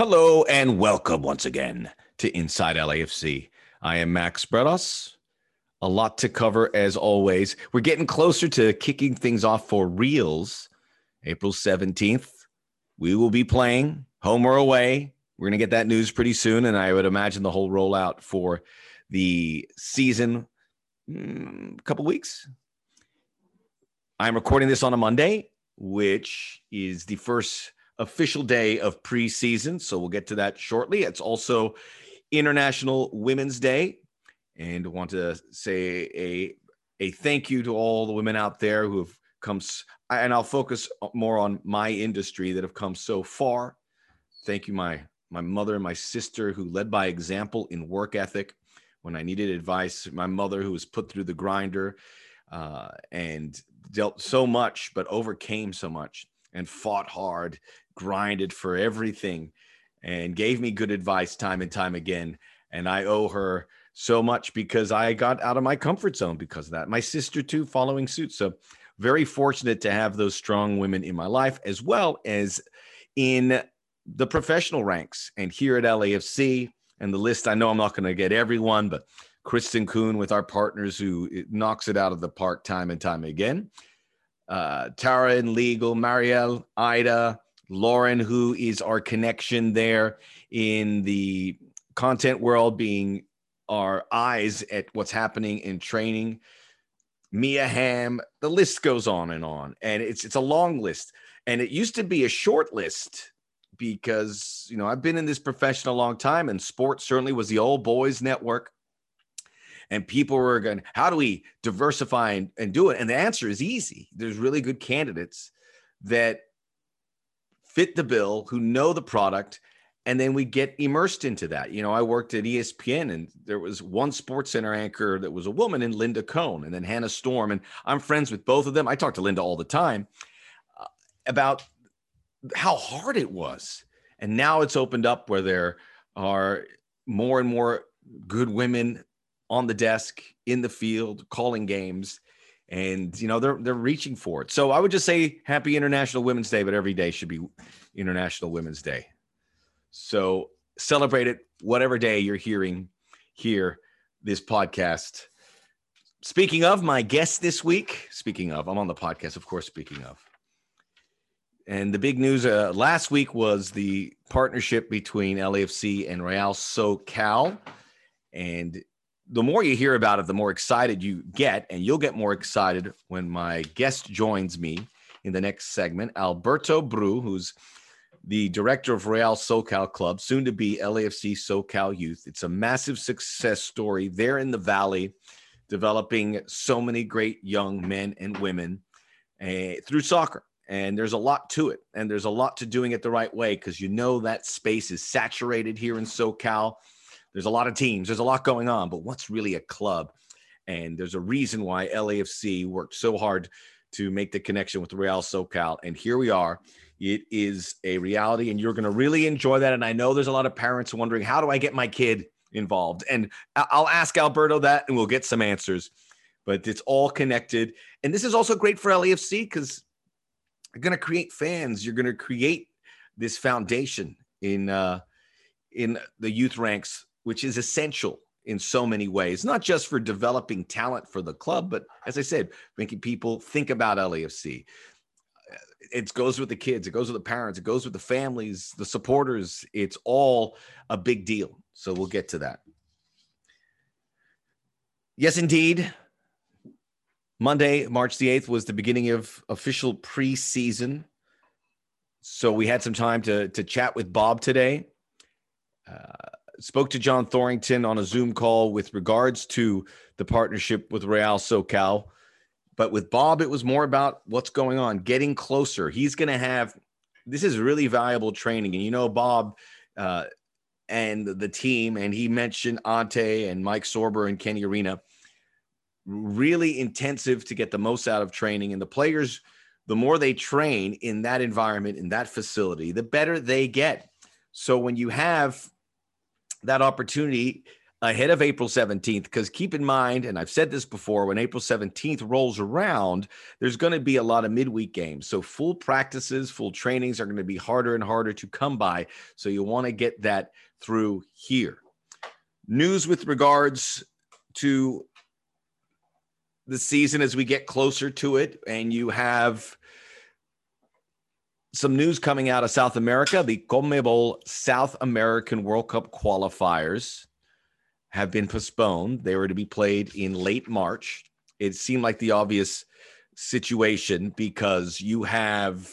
Hello and welcome once again to Inside LAFC. I am Max Bredos. A lot to cover as always. We're getting closer to kicking things off for reals. April 17th, we will be playing home or away. We're going to get that news pretty soon, and I would imagine the whole rollout for the season, a couple weeks. I'm recording this on a Monday, which is the first official day of preseason, so we'll get to that shortly. It's also International Women's Day, and want to say a thank you to all the women out there who have come, and I'll focus more on my industry, that have come so far. Thank you, my mother and my sister, who led by example in work ethic when I needed advice. My mother, who was put through the grinder and dealt so much, but overcame so much and fought hard, grinded for everything, and gave me good advice time and time again. And I owe her so much because I got out of my comfort zone because of that. My sister, too, following suit. So very fortunate to have those strong women in my life, as well as in the professional ranks. And here at LAFC, and the list, I know I'm not going to get everyone, but Kristen Kuhn with our partners, who knocks it out of the park time and time again. Tara in legal, Marielle, Ida, Lauren, who is our connection there in the content world, being our eyes at what's happening in training. Mia Hamm, the list goes on. And it's a long list. And it used to be a short list because, you know, I've been in this profession a long time, and sports certainly was the old boys network. And people were going, how do we diversify and do it? And the answer is easy. There's really good candidates that fit the bill, who know the product, and then we get immersed into that. You know, I worked at ESPN, and there was one sports center anchor that was a woman, in Linda Cohn, and then Hannah Storm. And I'm friends with both of them. I talk to Linda all the time about how hard it was. And now it's opened up where there are more and more good women on the desk, in the field, calling games, and, you know, they're reaching for it. So I would just say happy International Women's Day, but every day should be International Women's Day. So celebrate it, whatever day you're hearing this podcast. Speaking of my guest this week, I'm on the podcast, of course, and the big news last week was the partnership between LAFC and Real SoCal, and the more you hear about it, the more excited you get, and you'll get more excited when my guest joins me in the next segment, Alberto Bru, who's the director of Real SoCal Club, soon to be LAFC SoCal Youth. It's a massive success story there in the Valley, developing so many great young men and women through soccer. And there's a lot to it, and there's a lot to doing it the right way, because you know that space is saturated here in SoCal. There's a lot of teams. There's a lot going on, but what's really a club? And there's a reason why LAFC worked so hard to make the connection with Real SoCal. And here we are. It is a reality, and you're going to really enjoy that. And I know there's a lot of parents wondering, how do I get my kid involved? And I'll ask Alberto that, and we'll get some answers. But it's all connected. And this is also great for LAFC because you're going to create fans. You're going to create this foundation in the youth ranks, which is essential in so many ways, not just for developing talent for the club, but as I said, making people think about LAFC. It goes with the kids, it goes with the parents, it goes with the families, the supporters. It's all a big deal. So we'll get to that. Yes, indeed. Monday, March the 8th was the beginning of official preseason. So we had some time to chat with Bob today. Spoke to John Thorrington on a Zoom call with regards to the partnership with Real SoCal. But with Bob, it was more about what's going on, getting closer. He's going to have, this is really valuable training. And you know, Bob and the team, and he mentioned Ante and Mike Sorber and Kenny Arena, really intensive to get the most out of training. And the players, the more they train in that environment, in that facility, the better they get. So when you have that opportunity, ahead of April 17th, because keep in mind, and I've said this before, when April 17th rolls around, there's going to be a lot of midweek games. So full practices, full trainings are going to be harder and harder to come by. So you want to get that through here. News with regards to the season as we get closer to it, and you have some news coming out of South America. The CONMEBOL South American World Cup qualifiers have been postponed. They were to be played in late March. It seemed like the obvious situation because you have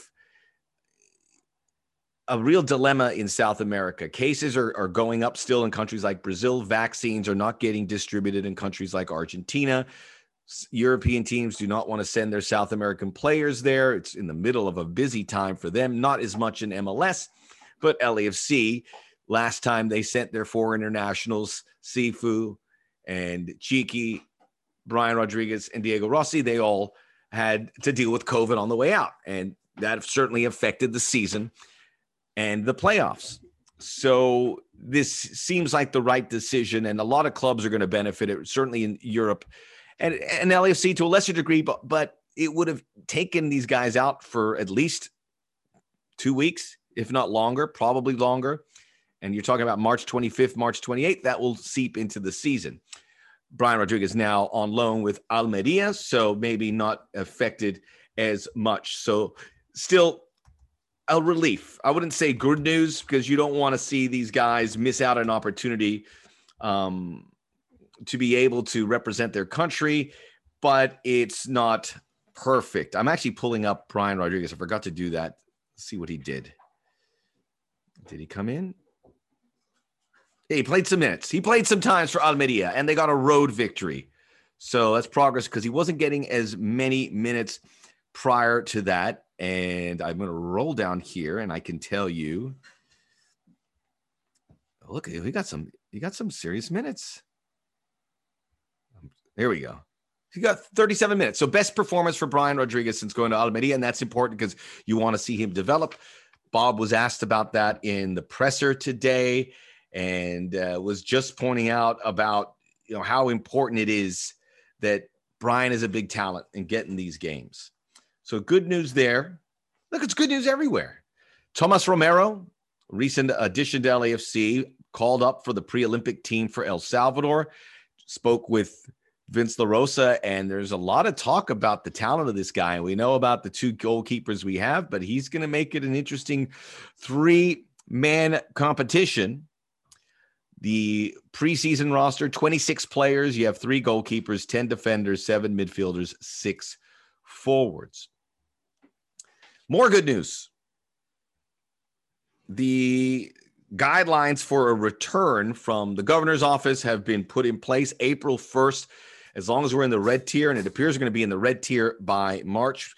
a real dilemma in South America. Cases are going up still in countries like Brazil. Vaccines are not getting distributed in countries like Argentina. European teams do not want to send their South American players there. It's in the middle of a busy time for them. Not as much in MLS, but LAFC, last time they sent their four internationals, Sifu and Chiki, Brian Rodriguez and Diego Rossi, they all had to deal with COVID on the way out. And that certainly affected the season and the playoffs. So this seems like the right decision, and a lot of clubs are going to benefit it, certainly in Europe and LAFC to a lesser degree, but it would have taken these guys out for at least 2 weeks, if not longer, probably longer. And you're talking about March 25th, March 28th, that will seep into the season. Brian Rodriguez now on loan with Almeria, so maybe not affected as much. So still a relief. I wouldn't say good news because you don't want to see these guys miss out an opportunity to be able to represent their country, but it's not perfect. I'm actually pulling up Brian Rodriguez. I forgot to do that. Let's see what he did. Did he come in? He played some minutes. He played some times for Almeria, and they got a road victory. So that's progress because he wasn't getting as many minutes prior to that. And I'm going to roll down here, and I can tell you, look, he got some serious minutes. There we go. He got 37 minutes. So best performance for Brian Rodriguez since going to Almeria, and that's important because you want to see him develop. Bob was asked about that in the presser today, and was just pointing out about, you know, how important it is that Brian is a big talent and getting these games. So good news there. Look, it's good news everywhere. Tomas Romero, recent addition to LAFC, called up for the pre-Olympic team for El Salvador, spoke with Vince LaRosa, and there's a lot of talk about the talent of this guy. And we know about the two goalkeepers we have, but he's going to make it an interesting three-man competition. The preseason roster, 26 players. You have three goalkeepers, 10 defenders, 7 midfielders, 6 forwards. More good news. The guidelines for a return from the governor's office have been put in place April 1st. As long as we're in the red tier, and it appears we're going to be in the red tier by March,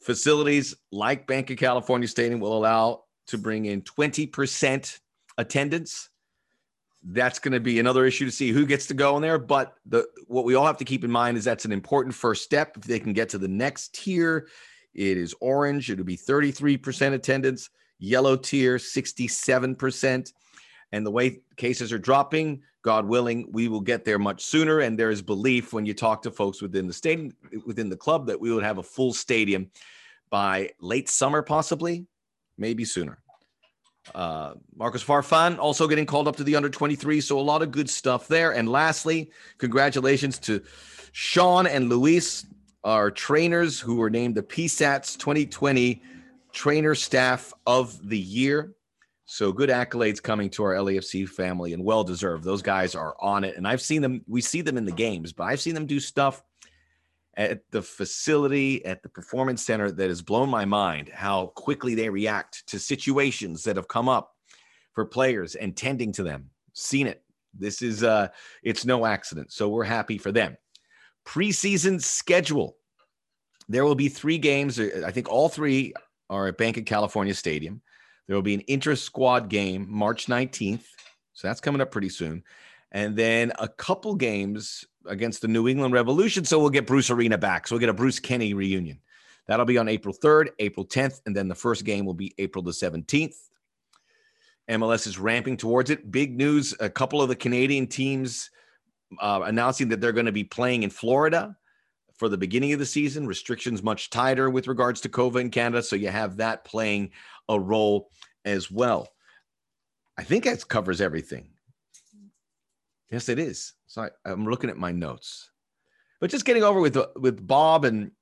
facilities like Bank of California Stadium will allow to bring in 20% attendance. That's going to be another issue to see who gets to go in there. But what we all have to keep in mind is that's an important first step. If they can get to the next tier, it is orange. It'll be 33% attendance, yellow tier, 67%. And the way cases are dropping, God willing, we will get there much sooner. And there is belief when you talk to folks within the stadium, within the club, that we would have a full stadium by late summer, possibly, maybe sooner. Marcus Farfan also getting called up to the under-23, so a lot of good stuff there. And lastly, congratulations to Sean and Luis, our trainers who were named the PSATs 2020 Trainer Staff of the Year. So good accolades coming to our LAFC family, and well-deserved. Those guys are on it, and I've seen them. We see them in the games, but I've seen them do stuff at the facility, at the performance center, that has blown my mind how quickly they react to situations that have come up for players and tending to them. Seen it. This is, it's no accident. So we're happy for them. Preseason schedule. There will be 3 games. I think all 3 are at Bank of California Stadium. There will be an inter-squad game March 19th. So that's coming up pretty soon. And then a couple games against the New England Revolution. So we'll get Bruce Arena back. So we'll get a Bruce Kenny reunion. That'll be on April 3rd, April 10th. And then the first game will be April the 17th. MLS is ramping towards it. Big news, a couple of the Canadian teams announcing that they're going to be playing in Florida for the beginning of the season. Restrictions much tighter with regards to COVID in Canada. So you have that playing a role as well. I think that covers everything. Yes, it is. So I'm looking at my notes. But just getting over with Bob, and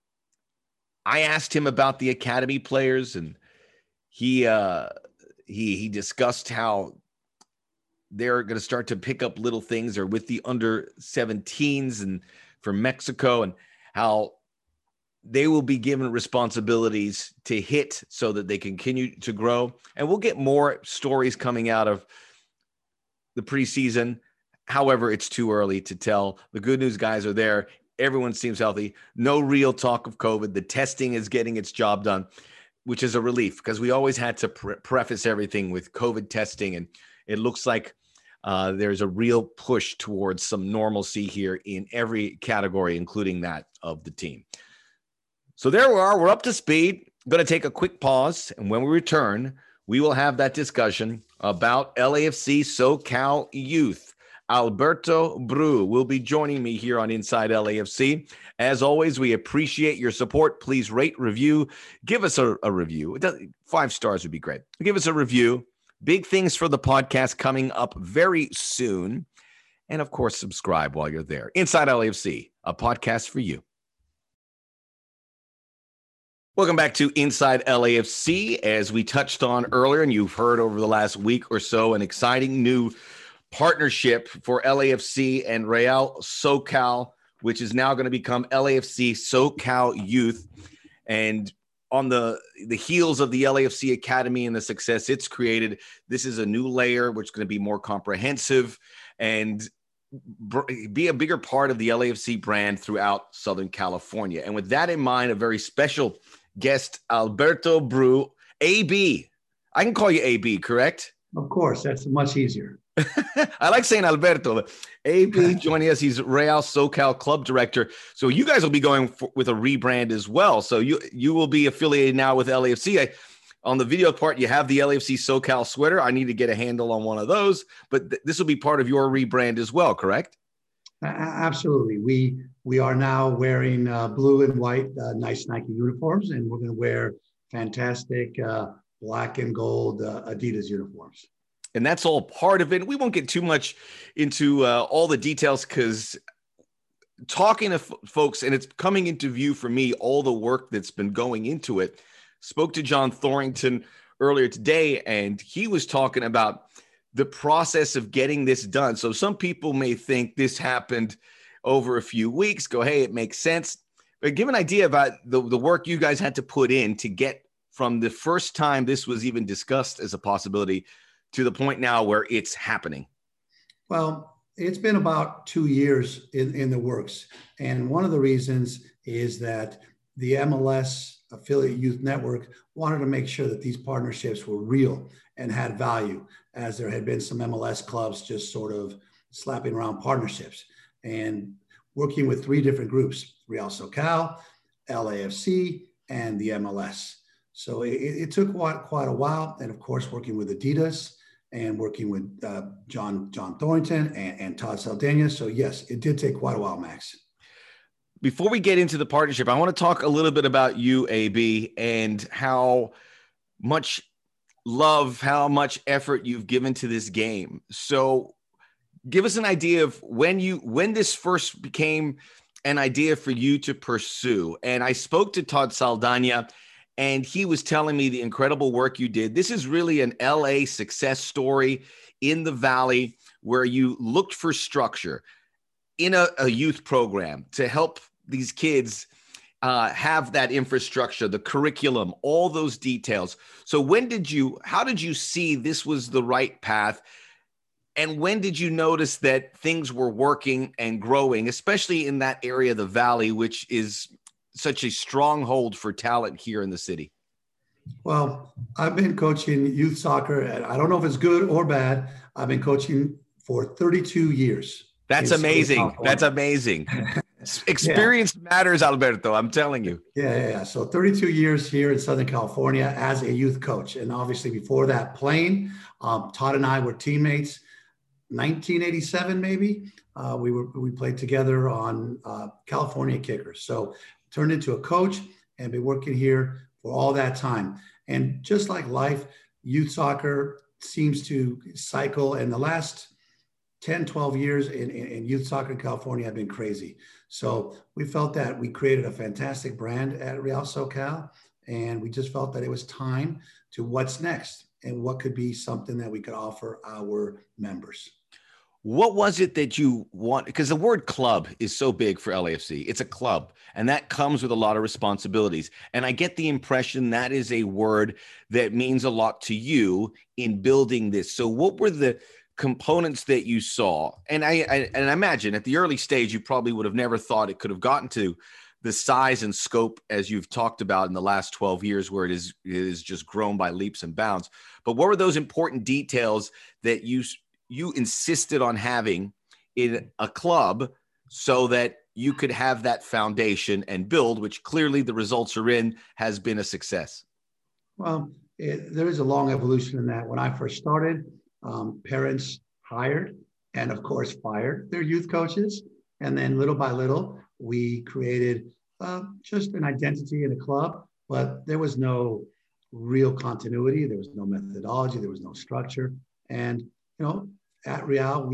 I asked him about the academy players, and he discussed how they're going to start to pick up little things or with the under-17s and from Mexico, and how they will be given responsibilities to hit so that they continue to grow. And we'll get more stories coming out of the preseason. However, it's too early to tell. The good news guys are there. Everyone seems healthy. No real talk of COVID. The testing is getting its job done, which is a relief, because we always had to preface everything with COVID testing. And it looks like there's a real push towards some normalcy here in every category, including that of the team. So there we are. We're up to speed. I'm going to take a quick pause. And when we return, we will have that discussion about LAFC SoCal Youth. Alberto Bru will be joining me here on Inside LAFC. As always, we appreciate your support. Please rate, review, give us a review. 5 stars would be great. Give us a review. Big things for the podcast coming up very soon. And of course, subscribe while you're there. Inside LAFC, a podcast for you. Welcome back to Inside LAFC. As we touched on earlier, and you've heard over the last week or so, an exciting new partnership for LAFC and Real SoCal, which is now going to become LAFC SoCal Youth. And on the heels of the LAFC Academy and the success it's created, this is a new layer which is going to be more comprehensive and be a bigger part of the LAFC brand throughout Southern California. And with that in mind, a very special guest, Alberto Bru, AB. I can call you AB, correct? Of course, that's much easier. I like saying Alberto. AB joining us. He's Real SoCal Club Director. So you guys will be going with a rebrand as well. So you will be affiliated now with LAFC. On the video part, you have the LAFC SoCal sweater. I need to get a handle on one of those. But this will be part of your rebrand as well, correct? Absolutely. We are now wearing blue and white, nice Nike uniforms, and we're going to wear fantastic black and gold Adidas uniforms. And that's all part of it. We won't get too much into all the details, because talking to folks, and it's coming into view for me, all the work that's been going into it. Spoke to John Thorrington earlier today, and he was talking about the process of getting this done. So some people may think this happened over a few weeks, go, hey, it makes sense. But give an idea about the work you guys had to put in to get from the first time this was even discussed as a possibility to the point now where it's happening? Well, it's been about 2 years in the works. And one of the reasons is that the MLS affiliate youth network wanted to make sure that these partnerships were real and had value, as there had been some MLS clubs just sort of slapping around partnerships. And working with 3 different groups, Real SoCal, LAFC, and the MLS. So it took quite a while. And of course, working with Adidas, and working with John Thorrington and Todd Saldana. So yes, it did take quite a while, Max. Before we get into the partnership, I want to talk a little bit about you, AB, and how much love, how much effort you've given to this game. So give us an idea of when this first became an idea for you to pursue. And I spoke to Todd Saldana, and he was telling me the incredible work you did. This is really an LA success story in the Valley, where you looked for structure in a youth program to help these kids have that infrastructure, the curriculum, all those details. So how did you see this was the right path? And when did you notice that things were working and growing, especially in that area of the Valley, which is such a stronghold for talent here in the city? Well, I've been coaching youth soccer, and I don't know if it's good or bad. I've been coaching for 32 years. That's amazing. That's amazing. Experience matters, Alberto. I'm telling you. Yeah. So 32 years here in Southern California as a youth coach. And obviously before that, playing. Todd and I were teammates, 1987 maybe. We played together on California Kickers. So turned into a coach and been working here for all that time. And just like life, youth soccer seems to cycle. And the last 10, 12 years in youth soccer in California have been crazy. So we felt that we created a fantastic brand at Real SoCal, and we just felt that it was time to what's next and what could be something that we could offer our members. What was it that you want? Because the word club is so big for LAFC. It's a club, and that comes with a lot of responsibilities. And I get the impression that is a word that means a lot to you in building this. So what were the components that you saw? And I imagine at the early stage, you probably would have never thought it could have gotten to the size and scope as you've talked about in the last 12 years, where it is just grown by leaps and bounds. But what were those important details that you insisted on having in a club so that you could have that foundation and build, which clearly the results are in, has been a success? Well, there is a long evolution in that. When I first started, parents hired and of course fired their youth coaches. And then little by little, we created just an identity in a club, but there was no real continuity. There was no methodology. There was no structure. And, you know, at Real,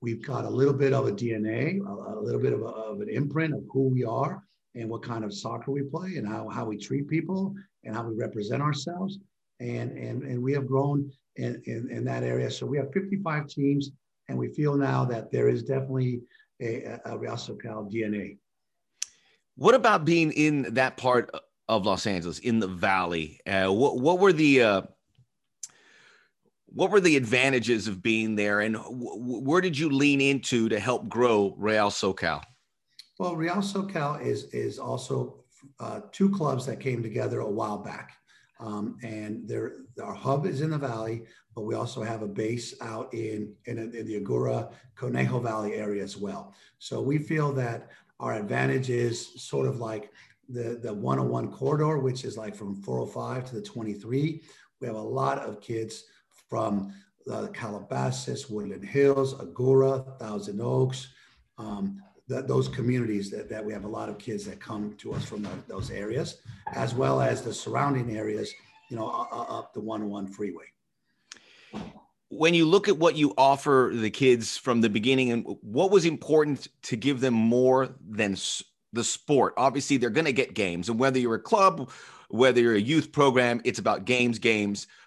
we've got a little bit of a DNA, a little bit of an imprint of who we are and what kind of soccer we play and how we treat people and how we represent ourselves. And we have grown in that area. So we have 55 teams, and we feel now that there is definitely a Real SoCal DNA. What about being in that part of Los Angeles, in the Valley? What were the advantages of being there, and where did you lean into to help grow Real SoCal? Well, Real SoCal is also two clubs that came together a while back. And our hub is in the Valley, but we also have a base out in the Agoura Conejo Valley area as well. So we feel that our advantage is sort of like the 101 corridor, which is like from 405 to the 23. We have a lot of kids from Calabasas, Woodland Hills, Agoura, Thousand Oaks, those communities that we have a lot of kids that come to us from those areas, as well as the surrounding areas, you know, up the 101 freeway. When you look at what you offer the kids from the beginning, and what was important to give them more than the sport? Obviously, they're going to get games, and whether you're a club, whether you're a youth program, it's about games.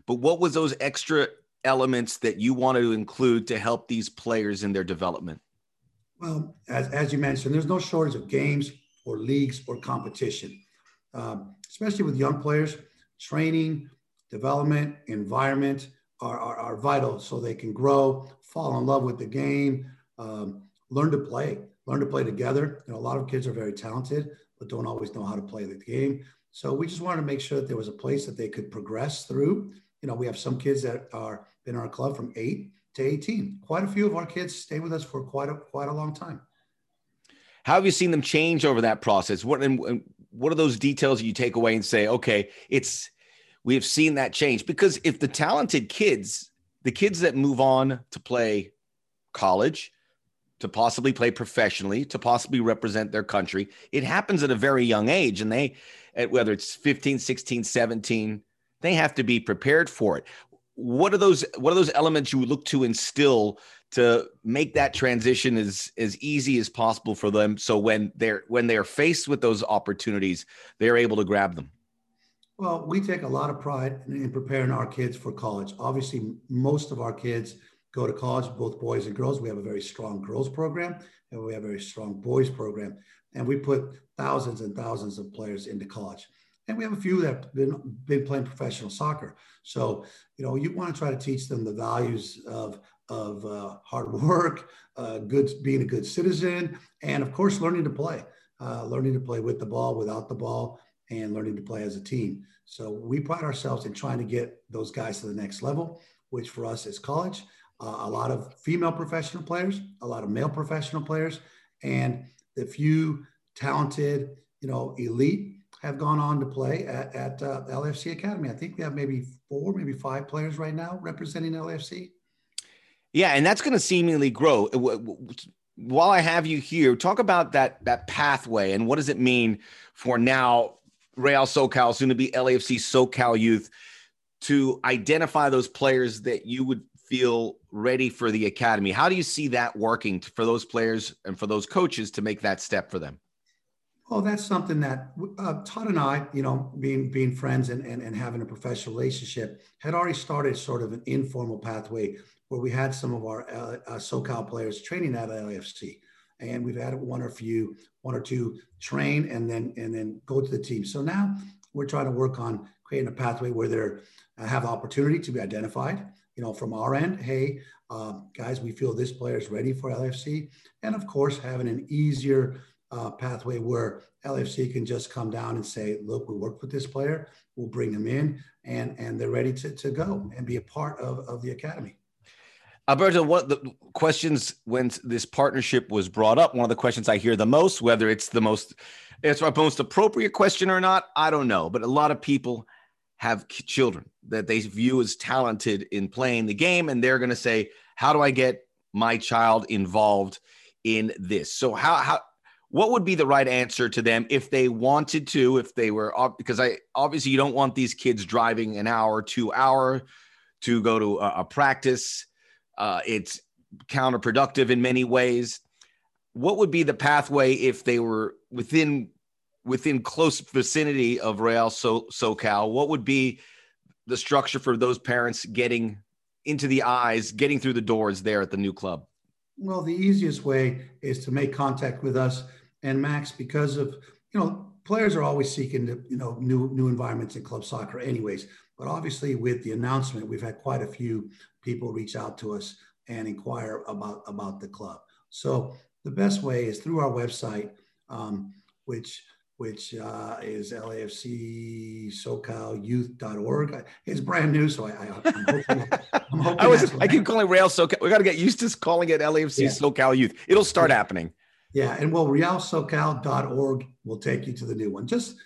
But what was those extra elements that you wanted to include to help these players in their development? Well, as you mentioned, there's no shortage of games or leagues or competition, especially with young players. Training, development, environment are vital so they can grow, fall in love with the game, learn to play together. You know, a lot of kids are very talented, but don't always know how to play the game. So we just wanted to make sure that there was a place that they could progress through. You know, we have some kids that are in our club from 8 to 18. Quite a few of our kids stay with us for quite a long time. How have you seen them change over that process? What are those details you take away and say, okay, we have seen that change? Because if the talented kids, the kids that move on to play college, to possibly play professionally, to possibly represent their country, it happens at a very young age. And whether it's 15, 16, 17, they have to be prepared for it. What are those elements you would look to instill to make that transition as easy as possible for them, so when they're faced with those opportunities, they're able to grab them? Well, we take a lot of pride in preparing our kids for college. Obviously, most of our kids go to college, both boys and girls. We have a very strong girls program, and we have a very strong boys program. And we put thousands and thousands of players into college. And we have a few that have been playing professional soccer. So, you know, you want to try to teach them the values of hard work, being a good citizen, and of course, learning to play with the ball, without the ball, and learning to play as a team. So we pride ourselves in trying to get those guys to the next level, which for us is college. A lot of female professional players, a lot of male professional players, and the few talented, you know, elite have gone on to play at LAFC Academy. I think they have maybe four, maybe five players right now representing LAFC. Yeah, and that's going to seemingly grow. While I have you here, talk about that pathway and what does it mean for now Real SoCal, soon to be LAFC SoCal Youth, to identify those players that you would feel ready for the academy. How do you see that working for those players and for those coaches to make that step for them? Well, that's something that Todd and I, you know, being friends and having a professional relationship, had already started sort of an informal pathway where we had some of our SoCal players training at LAFC, and we've had one or two train and then go to the team. So now we're trying to work on creating a pathway where they have opportunity to be identified. You know, from our end, hey, guys, we feel this player is ready for LAFC, and of course having an easier pathway where LAFC can just come down and say, look, we worked with this player, we'll bring them in, and they're ready to go and be a part of the academy. Alberto, one of the questions when this partnership was brought up, one of the questions I hear the most, whether it's our most appropriate question or not, I don't know. But a lot of people have children that they view as talented in playing the game, and they're going to say, how do I get my child involved in this? So what would be the right answer to them if they wanted to, if they were – because obviously you don't want these kids driving an hour, 2 hours to go to a practice. It's counterproductive in many ways. What would be the pathway if they were within close vicinity of Real SoCal? What would be the structure for those parents getting into the eyes, getting through the doors there at the new club? Well, the easiest way is to make contact with us and Max, because of, you know, players are always seeking to, you know, new environments in club soccer anyways. But obviously with the announcement, we've had quite a few people reach out to us and inquire about the club. So the best way is through our website, which is LAFCSoCalYouth.org. It's brand new, so I'm hoping I keep calling Real SoCal. We got to get used to calling it LAFC SoCal Youth. It'll start happening. Yeah, and well, RealSoCal.org will take you to the new one. Just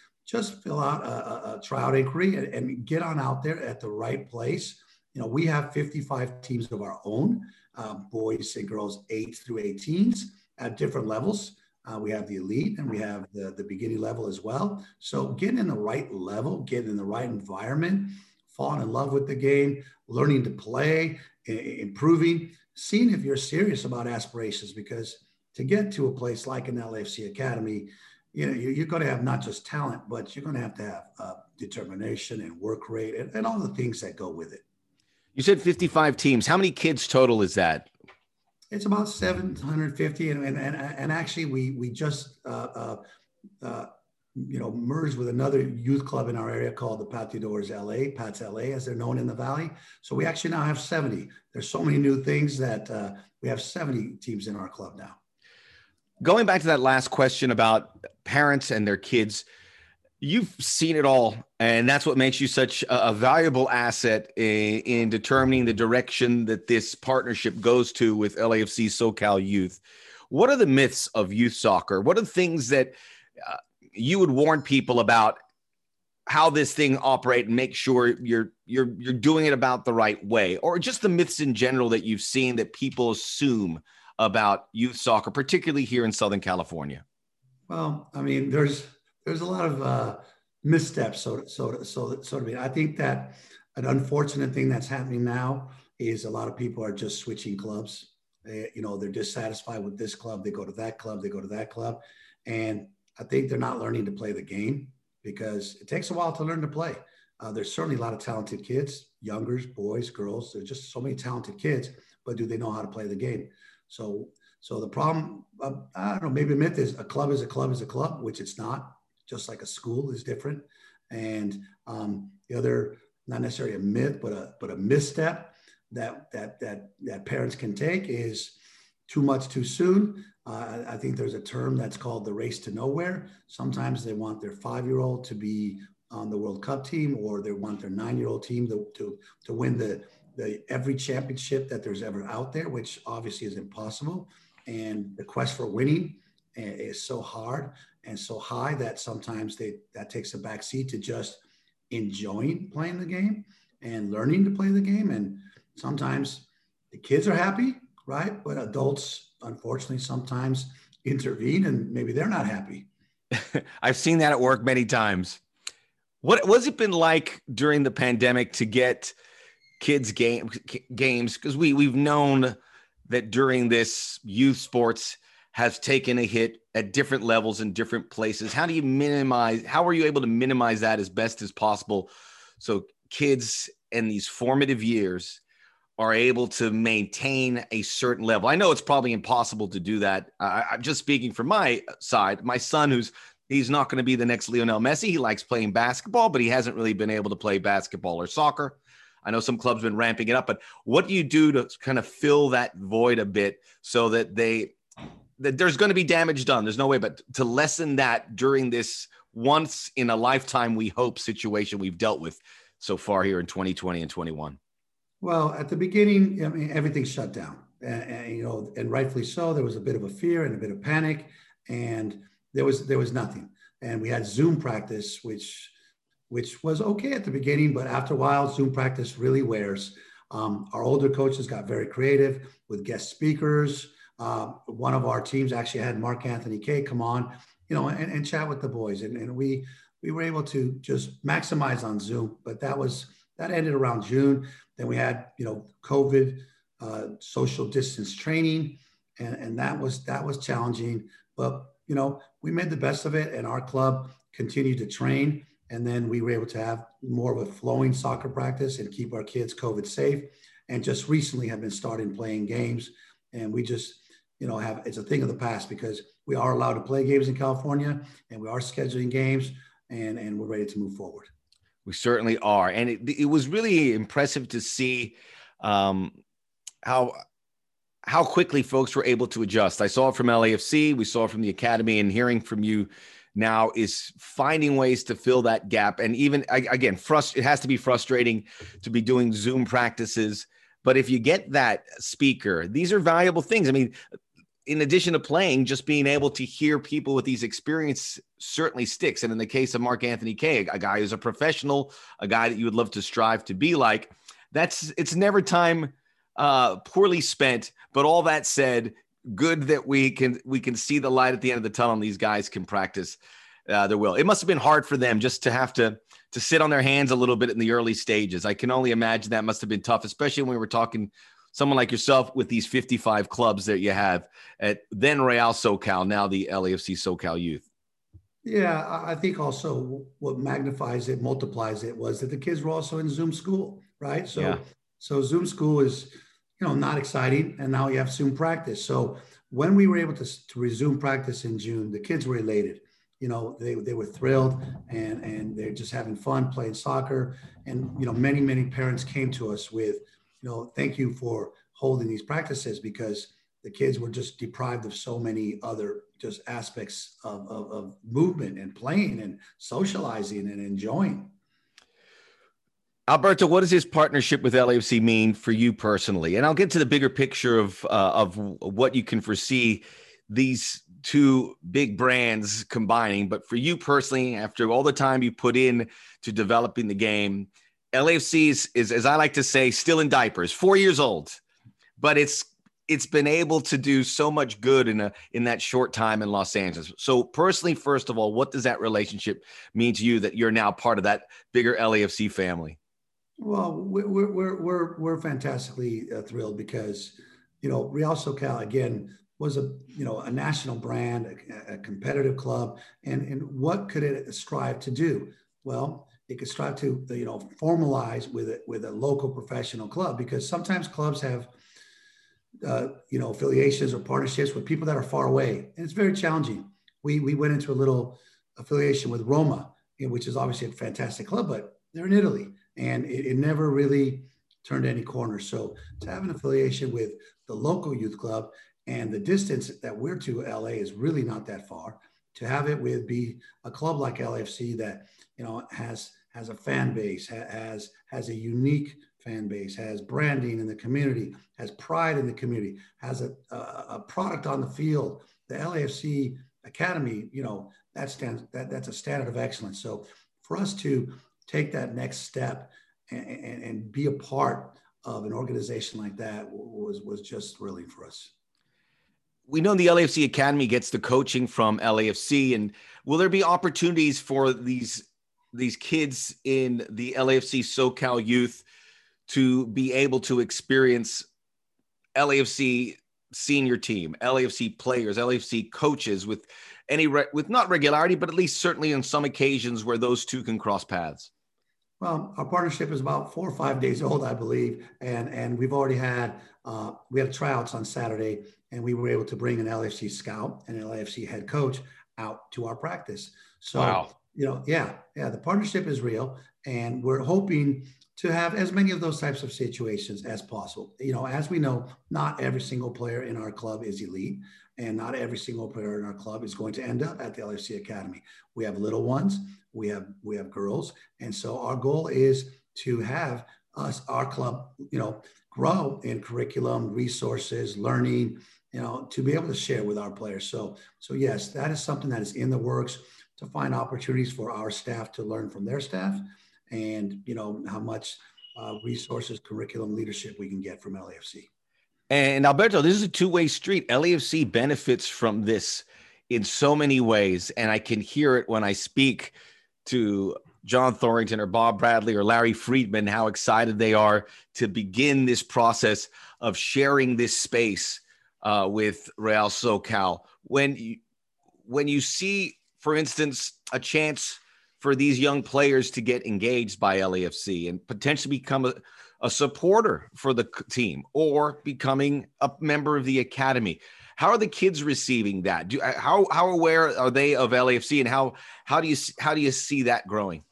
fill out a tryout inquiry and get on out there at the right place. You know, we have 55 teams of our own, boys and girls 8 through 18s at different levels. We have the elite and we have the beginning level as well. So getting in the right level, getting in the right environment, falling in love with the game, learning to play, improving, seeing if you're serious about aspirations, because to get to a place like an LAFC Academy, you know, you're going to have not just talent, but you're going to have determination and work rate and all the things that go with it. You said 55 teams. How many kids total is that? It's about 750. And actually, we just, you know, merged with another youth club in our area called the Patidores LA, Pats LA, as they're known in the Valley. So we actually now have 70. There's so many new things that we have 70 teams in our club now. Going back to that last question about parents and their kids, you've seen it all, and that's what makes you such a valuable asset in determining the direction that this partnership goes to with LAFC SoCal Youth. What are the myths of youth soccer? What are the things that you would warn people about how this thing operates and make sure you're doing it about the right way, or just the myths in general that you've seen that people assume about youth soccer, particularly here in Southern California? Well, I mean, there's a lot of missteps. I think that an unfortunate thing that's happening now is a lot of people are just switching clubs. You know, they're dissatisfied with this club. They go to that club. They go to that club. And I think they're not learning to play the game, because it takes a while to learn to play. There's certainly a lot of talented kids, youngers, boys, girls. There's just so many talented kids, but do they know how to play the game? So the problem, I don't know, maybe myth is a club is a club, which it's not, just like a school is different. And the other, not necessarily a myth, but a misstep that parents can take is too much too soon. I think there's a term that's called the race to nowhere. Sometimes they want their 5-year-old to be on the World Cup team, or they want their 9-year-old team to win every championship that there's ever out there, which obviously is impossible. And the quest for winning is so hard and so high that sometimes that takes a backseat to just enjoying playing the game and learning to play the game. And sometimes the kids are happy, right? But adults, unfortunately, sometimes intervene and maybe they're not happy. I've seen that at work many times. What's it been like during the pandemic to get kids games? Because we've known that during this, youth sports has taken a hit at different levels in different places. How are you able to minimize that as best as possible so kids in these formative years are able to maintain a certain level? I know it's probably impossible to do that. I'm just speaking from my side. My son, he's not going to be the next Lionel Messi. He likes playing basketball, but he hasn't really been able to play basketball or soccer. I know some clubs have been ramping it up, but what do you do to kind of fill that void a bit so that that there's going to be damage done? There's no way, but to lessen that during this once in a lifetime, we hope, situation we've dealt with so far here in 2020 and 21. Well, at the beginning, I mean, everything shut down and rightfully so. There was a bit of a fear and a bit of panic, and there was nothing. And we had Zoom practice, which was okay at the beginning, but after a while, Zoom practice really wears. Our older coaches got very creative with guest speakers. One of our teams actually had Mark Anthony Kay come on, and chat with the boys. And we were able to just maximize on Zoom, but that ended around June. Then we had, COVID, social distance training, and that was challenging, but, we made the best of it, and our club continued to train. And then we were able to have more of a flowing soccer practice and keep our kids COVID safe. And just recently have been starting playing games. And we just, it's a thing of the past because we are allowed to play games in California, and we are scheduling games, and we're ready to move forward. We certainly are. And it was really impressive to see how quickly folks were able to adjust. I saw it from LAFC. We saw it from the academy, and hearing from you now is finding ways to fill that gap. And even again, it has to be frustrating to be doing Zoom practices. But if you get that speaker, these are valuable things. I mean, in addition to playing, just being able to hear people with these experience certainly sticks. And in the case of Mark Anthony Kay, a guy who's a professional, a guy that you would love to strive to be like, it's never time poorly spent. But all that said, good that we can see the light at the end of the tunnel, and these guys can practice their will. It must have been hard for them just to have to sit on their hands a little bit in the early stages. I can only imagine that must have been tough, especially when we were talking someone like yourself with these 55 clubs that you have at then Real SoCal, now the LAFC SoCal Youth. Yeah, I think also what magnifies it, multiplies it, was that the kids were also in Zoom school, right? So, yeah. So Zoom school is not exciting. And now you have Zoom practice. So when we were able to resume practice in June, the kids were elated. They were thrilled, and they're just having fun playing soccer. And, many, many parents came to us with, thank you for holding these practices, because the kids were just deprived of so many other just aspects of movement and playing and socializing and enjoying. Alberto, what does his partnership with LAFC mean for you personally? And I'll get to the bigger picture of what you can foresee these two big brands combining. But for you personally, after all the time you put in to developing the game, LAFC is, as I like to say, still in diapers, 4 years old. But it's been able to do so much good in that short time in Los Angeles. So personally, first of all, what does that relationship mean to you that you're now part of that bigger LAFC family? Well, we're fantastically thrilled because, Real SoCal, again, was a national brand, a competitive club. And what could it strive to do? Well, it could strive to, formalize with a local professional club, because sometimes clubs have, affiliations or partnerships with people that are far away. And it's very challenging. We went into a little affiliation with Roma, which is obviously a fantastic club, but they're in Italy. And it never really turned any corners. So to have an affiliation with the local youth club, and the distance that we're to LA is really not that far, to have it be a club like LAFC that, has a fan base, has a unique fan base, has branding in the community, has pride in the community, has a product on the field the LAFC Academy, you know, that stands, that's a standard of excellence. So for us to take that next step and be a part of an organization like that was just thrilling for us. We know the LAFC Academy gets the coaching from LAFC, and will there be opportunities for these kids in the LAFC SoCal Youth to be able to experience LAFC senior team, LAFC players, LAFC coaches with not regularity, but at least certainly on some occasions where those two can cross paths? Well, our partnership is about 4 or 5 days old, I believe. And we've already had, we had tryouts on Saturday, and we were able to bring an LAFC scout and an LAFC head coach out to our practice. So, wow. You know, yeah, the partnership is real. And we're hoping to have as many of those types of situations as possible. You know, as we know, not every single player in our club is elite, and not every single player in our club is going to end up at the LAFC Academy. We have little ones, we have girls. And so our goal is to have our club, you know, grow in curriculum, resources, learning, you know, to be able to share with our players. So yes, that is something that is in the works, to find opportunities for our staff to learn from their staff, and you know how much resources, curriculum, leadership we can get from LAFC. And Alberto, this is a two-way street. LAFC benefits from this in so many ways, and I can hear it when I speak to John Thorrington or Bob Bradley or Larry Friedman, how excited they are to begin this process of sharing this space with Real SoCal. When you see, for instance, a chance for these young players to get engaged by LAFC and potentially become a supporter for the team or becoming a member of the academy, how are the kids receiving that? How aware are they of LAFC, and how do you see that growing?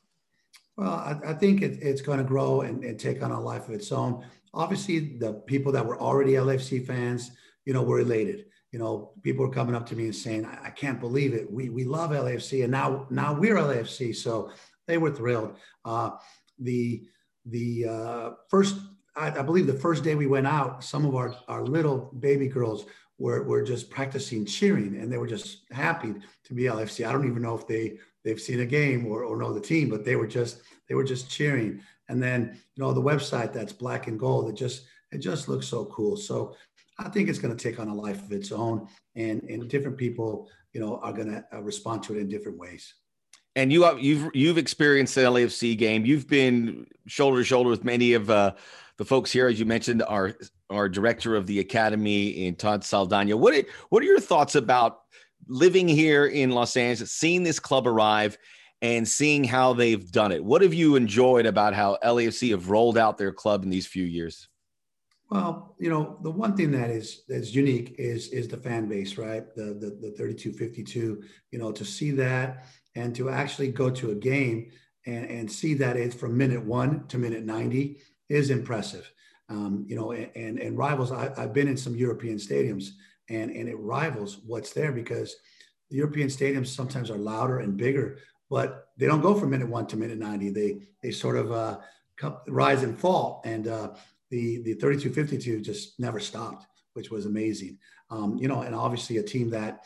Well, I think it's going to grow and take on a life of its own. Obviously, the people that were already LAFC fans, you know, were elated. You know, people are coming up to me and saying, I can't believe it. We love LAFC, and now we're LAFC. So they were thrilled. I believe the first day we went out, some of our little baby girls were just practicing cheering, and they were just happy to be LAFC. I don't even know if they've seen a game or know the team, but they were just cheering. And then, you know, the website that's black and gold, it just looks so cool. So I think it's going to take on a life of its own, and different people, you know, are going to respond to it in different ways. And you've experienced the LAFC game. You've been shoulder to shoulder with many of the folks here, as you mentioned, our director of the academy, in Todd Saldana. What are your thoughts about living here in Los Angeles, seeing this club arrive, and seeing how they've done it? What have you enjoyed about how LAFC have rolled out their club in these few years? Well, you know, the one thing that's unique is the fan base, right? The 3252, you know, to see that and to actually go to a game and see that it's from minute 1 to minute 90 is impressive. You know, and rivals, I've been in some European stadiums, and it rivals what's there, because the European stadiums sometimes are louder and bigger, but they don't go from minute 1 to minute 90. They sort of rise and fall, and the 3252 just never stopped, which was amazing. You know, and obviously a team that,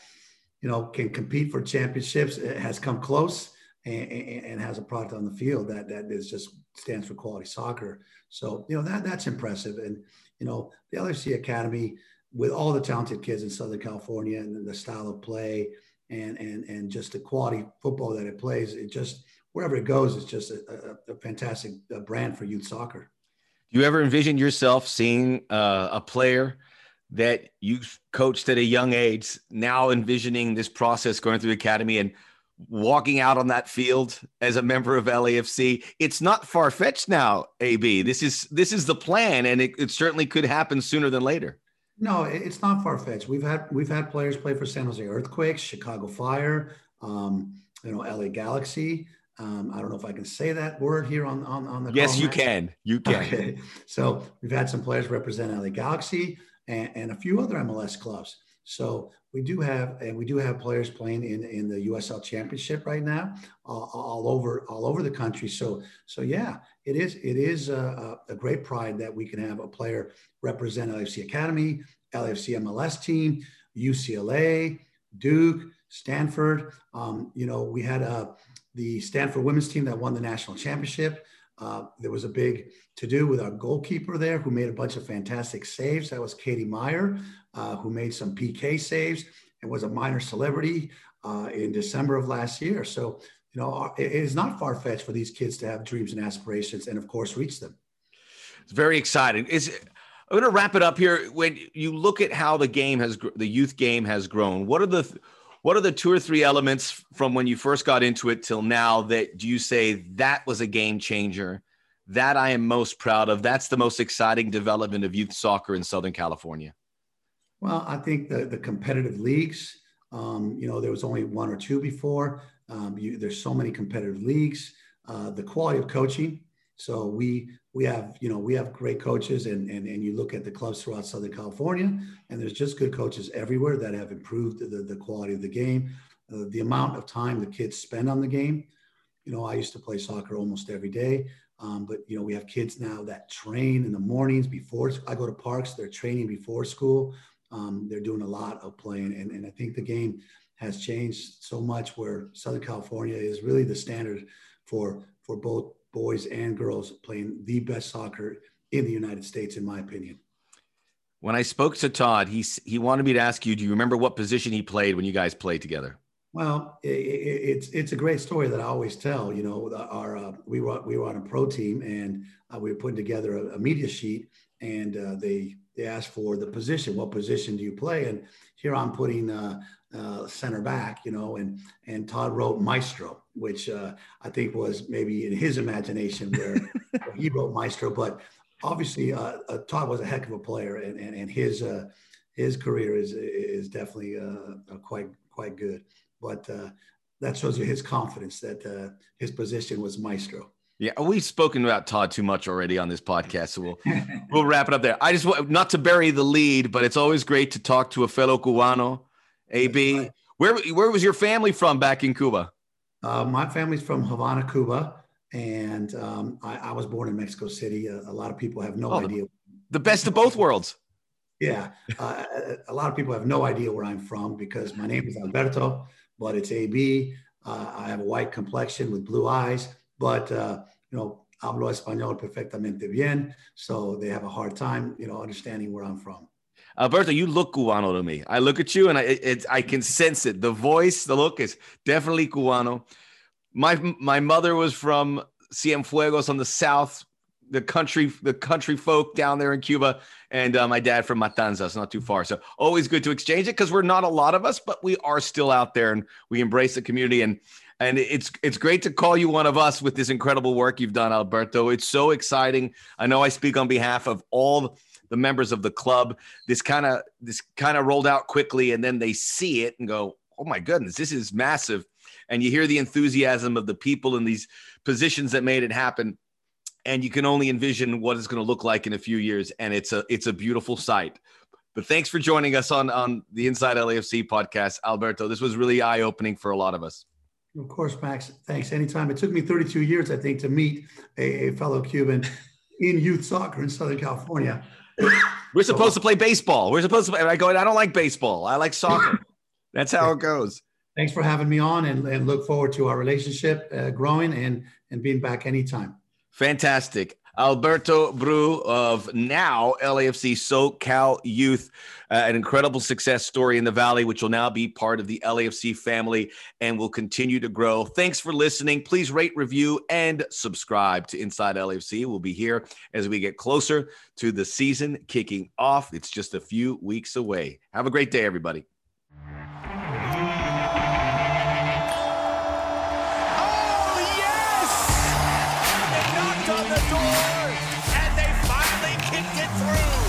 you know, can compete for championships, it has come close, and has a product on the field that is just stands for quality soccer. So, you know, that's impressive. And, you know, the LAFC Academy, with all the talented kids in Southern California and the style of play and just the quality football that it plays, it just, wherever it goes, it's just a fantastic brand for youth soccer. Do you ever envision yourself seeing a player that you coached at a young age now envisioning this process going through the academy and walking out on that field as a member of LAFC? It's not far-fetched now, AB. This is the plan, and it certainly could happen sooner than later. No, it's not far-fetched. We've had players play for San Jose Earthquakes, Chicago Fire, you know, LA Galaxy. I don't know if I can say that word here on the. Yes, you can. Okay. So we've had some players represent LA Galaxy and a few other MLS clubs. So we do have players playing in the USL Championship right now, all over the country. So yeah, it is a great pride that we can have a player represent LAFC Academy, LAFC MLS team, UCLA, Duke, Stanford. You know, we had the Stanford women's team that won the national championship. There was a big to-do with our goalkeeper there who made a bunch of fantastic saves. That was Katie Meyer, who made some PK saves and was a minor celebrity in December of last year. So, you know, it is not far-fetched for these kids to have dreams and aspirations and, of course, reach them. It's very exciting. I'm going to wrap it up here. When you look at how the game has, the youth game has grown, what are the two or three elements from when you first got into it till now that do you say that was a game changer, that I am most proud of, that's the most exciting development of youth soccer in Southern California? Well, I think the competitive leagues, you know, there was only one or two before. There's so many competitive leagues, the quality of coaching. So we have great coaches, and you look at the clubs throughout Southern California, and there's just good coaches everywhere that have improved the quality of the game, the amount of time the kids spend on the game. You know, I used to play soccer almost every day, but you know, we have kids now that train in the mornings before. I go to parks, they're training before school. They're doing a lot of playing, and I think the game has changed so much where Southern California is really the standard for both boys and girls playing the best soccer in the United States, in my opinion. When I spoke to Todd, he wanted me to ask you, do you remember what position he played when you guys played together? Well, it's a great story that I always tell. You know, we were on a pro team, and we were putting together a media sheet, and they asked for the position. What position do you play? And here I'm putting center back, you know, and Todd wrote maestro, which I think was maybe in his imagination where he wrote maestro. But obviously Todd was a heck of a player, and his career is definitely quite good. But that shows you his confidence that his position was maestro. Yeah, we've spoken about Todd too much already on this podcast, so we'll wrap it up there. I just want not to bury the lead, but it's always great to talk to a fellow Cubano. AB, right. Where was your family from back in Cuba? My family's from Havana, Cuba, and I was born in Mexico City. A lot of people have no idea. The best of both worlds. Yeah, a lot of people have no idea where I'm from because my name is Alberto, but it's AB. I have a white complexion with blue eyes, but you know, hablo español perfectamente bien, so they have a hard time, you know, understanding where I'm from. Alberto, you look Cubano to me. I look at you and I can sense it. The voice, the look is definitely Cubano. My mother was from Cienfuegos on the south, the country folk down there in Cuba, and my dad from Matanzas, not too far. So always good to exchange it because we're not a lot of us, but we are still out there and we embrace the community. And it's great to call you one of us with this incredible work you've done, Alberto. It's so exciting. I know I speak on behalf of all the members of the club. This kind of rolled out quickly, and then they see it and go, oh my goodness, this is massive. And you hear the enthusiasm of the people in these positions that made it happen. And you can only envision what it's going to look like in a few years. And it's a beautiful sight. But thanks for joining us on the Inside LAFC podcast, Alberto. This was really eye-opening for a lot of us. Of course, Max. Thanks. Anytime. It took me 32 years, I think, to meet a fellow Cuban in youth soccer in Southern California. We're supposed to play baseball. We're supposed to play. I go, I don't like baseball. I like soccer. That's how it goes. Thanks for having me on, and look forward to our relationship growing and being back anytime. Fantastic. Alberto Bru of now LAFC SoCal Youth, an incredible success story in the Valley, which will now be part of the LAFC family and will continue to grow. Thanks for listening. Please rate, review, and subscribe to Inside LAFC. We'll be here as we get closer to the season kicking off. It's just a few weeks away. Have a great day, everybody. Door, and they finally kicked it through.